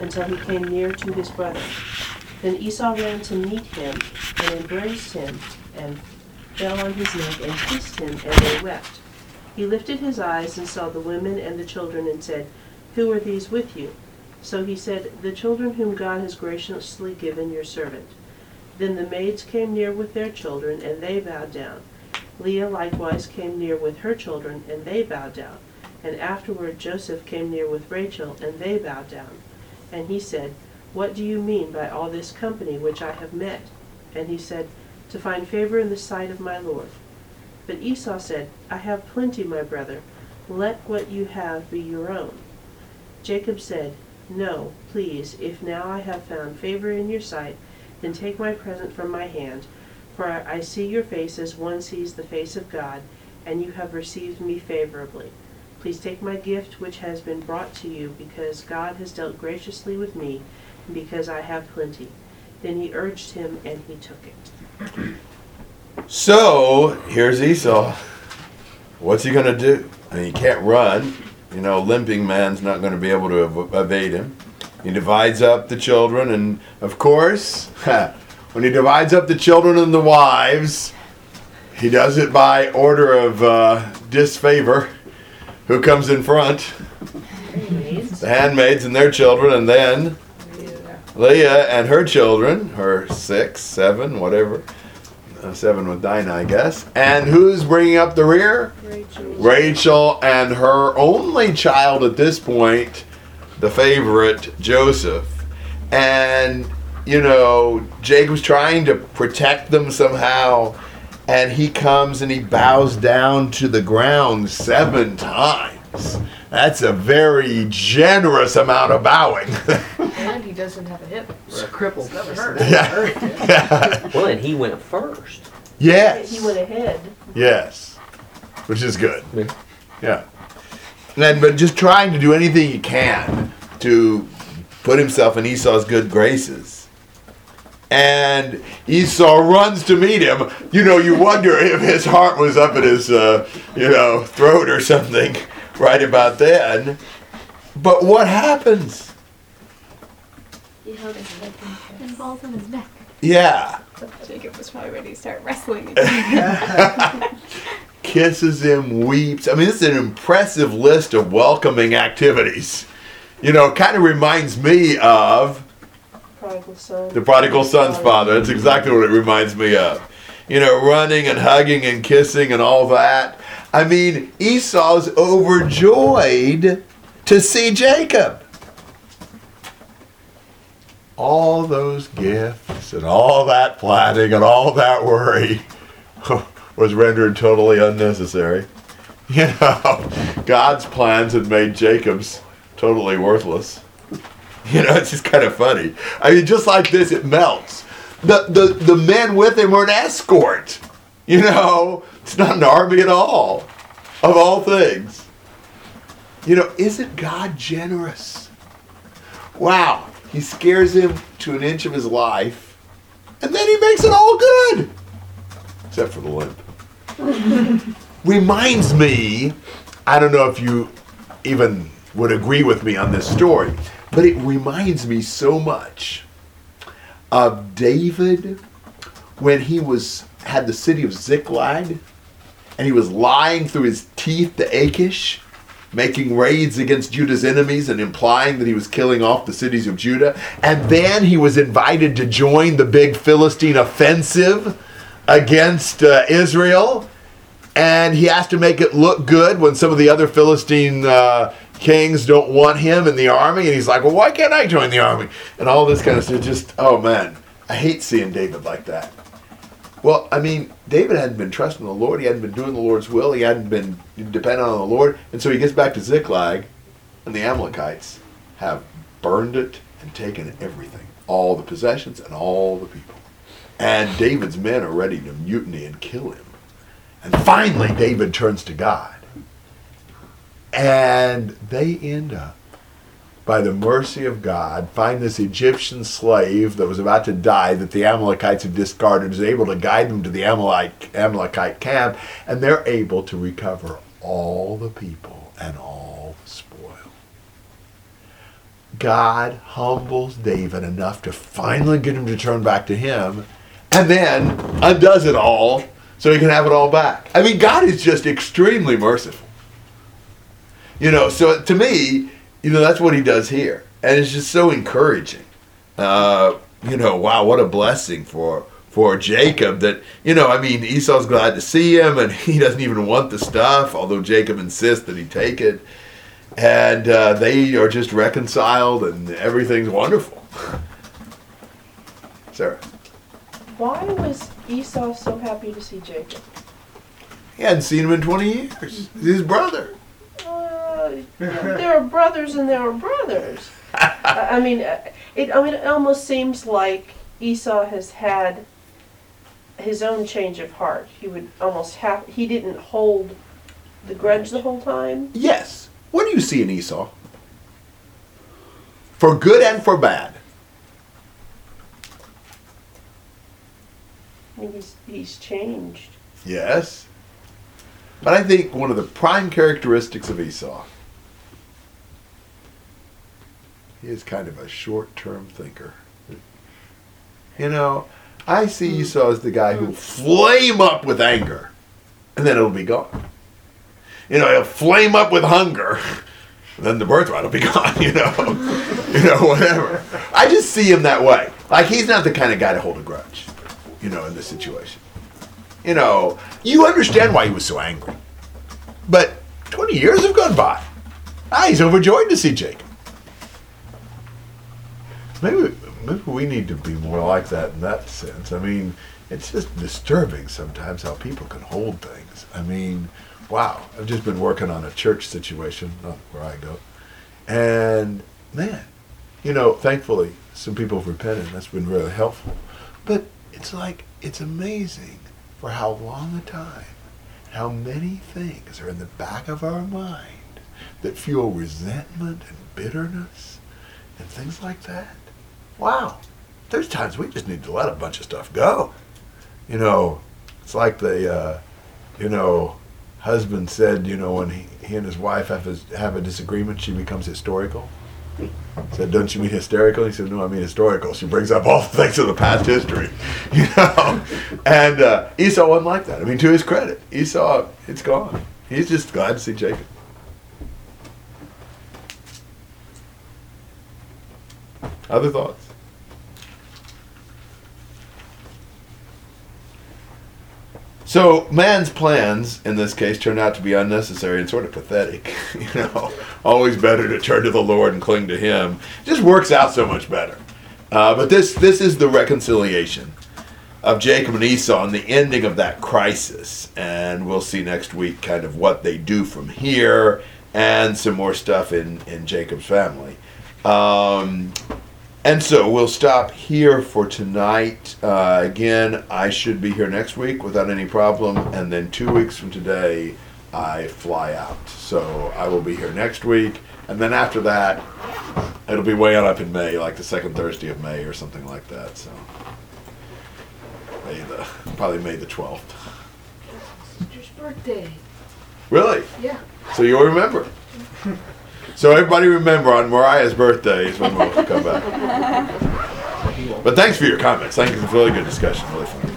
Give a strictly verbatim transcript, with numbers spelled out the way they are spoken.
until he came near to his brother. Then Esau ran to meet him and embraced him and fell on his neck and kissed him, and they wept. He lifted his eyes and saw the women and the children and said, "Who are these with you?" So he said, "The children whom God has graciously given your servant." Then the maids came near with their children, and they bowed down. Leah likewise came near with her children, and they bowed down. And afterward Joseph came near with Rachel, and they bowed down. And he said, "What do you mean by all this company which I have met?" And he said, "To find favor in the sight of my lord." But Esau said, "I have plenty, my brother. Let what you have be your own." Jacob said, "No, please, if now I have found favor in your sight, then take my present from my hand, for I see your face as one sees the face of God, and you have received me favorably. Please take my gift which has been brought to you, because God has dealt graciously with me, and because I have plenty." Then he urged him, and he took it. So, here's Esau. What's he going to do? I mean, he can't run. You know, limping man's not going to be able to ev- evade him. He divides up the children, and of course, when he divides up the children and the wives, he does it by order of uh, disfavor. Who comes in front? The handmaids and their children, and then Leah and her children, her six, seven, whatever. Uh, seven with Dinah, I guess. And who's bringing up the rear? Rachel. Rachel and her only child at this point, the favorite, Joseph. And, you know, Jacob's trying to protect them somehow. And he comes and he bows down to the ground seven times. That's a very generous amount of bowing. And he doesn't have a hip. It's a cripple. It's never hurt. Yeah. Yeah. Well, and he went first. Yes. He went ahead. Yes. Which is good. Yeah. Yeah. And then, but just trying to do anything he can to put himself in Esau's good graces. And Esau runs to meet him. You know, you wonder if his heart was up at his, uh, you know, throat or something right about then. But what happens? He held his neck and balls on his neck. Yeah. Jacob was probably ready to start wrestling. Kisses him, weeps. I mean, this is an impressive list of welcoming activities. You know, kind of reminds me of prodigal son. The prodigal son's father. That's exactly what it reminds me of. You know, running and hugging and kissing and all that. I mean, Esau's overjoyed to see Jacob. All those gifts and all that planning and all that worry was rendered totally unnecessary. You know, God's plans had made Jacob's totally worthless. You know, it's just kind of funny. I mean, just like this, it melts. The, the, the men with him were an escort. You know, it's not an army at all, of all things. You know, isn't God generous? Wow, he scares him to an inch of his life, and then he makes it all good. Except for the limp. Reminds me, I don't know if you even would agree with me on this story, but it reminds me so much of David when he was... had the city of Ziklag, and he was lying through his teeth to Achish, making raids against Judah's enemies and implying that he was killing off the cities of Judah. And then he was invited to join the big Philistine offensive against uh, Israel, and he has to make it look good when some of the other Philistine uh, kings don't want him in the army, and he's like, "Well, why can't I join the army?" And all this kind of stuff. Just, oh man, I hate seeing David like that. Well, I mean, David hadn't been trusting the Lord. He hadn't been doing the Lord's will. He hadn't been dependent on the Lord. And so he gets back to Ziklag, and the Amalekites have burned it and taken everything, all the possessions and all the people. And David's men are ready to mutiny and kill him. And finally, David turns to God. And they end up, by the mercy of God, find this Egyptian slave that was about to die that the Amalekites have discarded, is able to guide them to the Amalek, Amalekite camp, and they're able to recover all the people and all the spoil. God humbles David enough to finally get him to turn back to him, and then undoes it all so he can have it all back. I mean, God is just extremely merciful. You know, so to me, you know, that's what he does here. And it's just so encouraging. Uh, you know, wow, what a blessing for for Jacob that, you know, I mean, Esau's glad to see him, and he doesn't even want the stuff, although Jacob insists that he take it. And uh, they are just reconciled, and everything's wonderful. Sarah? Why was Esau so happy to see Jacob? He hadn't seen him in twenty years. He's his brother. Uh, there are brothers and there are brothers. I mean, it. I mean, it almost seems like Esau has had his own change of heart. He would almost have. He didn't hold the grudge the whole time. Yes. What do you see in Esau? For good and for bad. He's, he's changed. Yes. But I think one of the prime characteristics of Esau, he is kind of a short-term thinker. You know, I see mm. Esau as the guy who flame up with anger, and then it'll be gone. You know, he'll flame up with hunger, and then the birthright will be gone, you know. You know, whatever. I just see him that way. Like, he's not the kind of guy to hold a grudge, you know, in this situation. You know, you understand why he was so angry. But twenty years have gone by. Ah, he's overjoyed to see Jacob. Maybe, maybe we need to be more like that in that sense. I mean, it's just disturbing sometimes how people can hold things. I mean, wow, I've just been working on a church situation, not where I go. And, man, you know, thankfully, some people have repented. That's been really helpful. But it's like, it's amazing for how long a time, how many things are in the back of our mind that fuel resentment and bitterness and things like that. Wow, there's times we just need to let a bunch of stuff go. You know, it's like the, uh, you know, husband said, you know, when he, he and his wife have a, have a disagreement, she becomes historical. I said, don't you mean hysterical? He said, no, I mean historical. She brings up all the things of the past history, you know. And uh, Esau wasn't like that. I mean, to his credit, Esau, it's gone. He's just glad to see Jacob. Other thoughts? So man's plans, in this case, turned out to be unnecessary and sort of pathetic. You know, always better to turn to the Lord and cling to Him. It just works out so much better. Uh, but this this is the reconciliation of Jacob and Esau and the ending of that crisis. And we'll see next week kind of what they do from here and some more stuff in, in Jacob's family. Um, And so we'll stop here for tonight. Uh, again, I should be here next week without any problem. And then two weeks from today, I fly out. So I will be here next week. And then after that, it'll be way out up in May, like the second Thursday of May or something like that. So May the, probably May the twelfth. Sister's birthday. Really? Yeah. So you'll remember. So everybody remember, on Mariah's birthday is when we'll come back. But thanks for your comments. Thank you for a really good discussion. Really fun.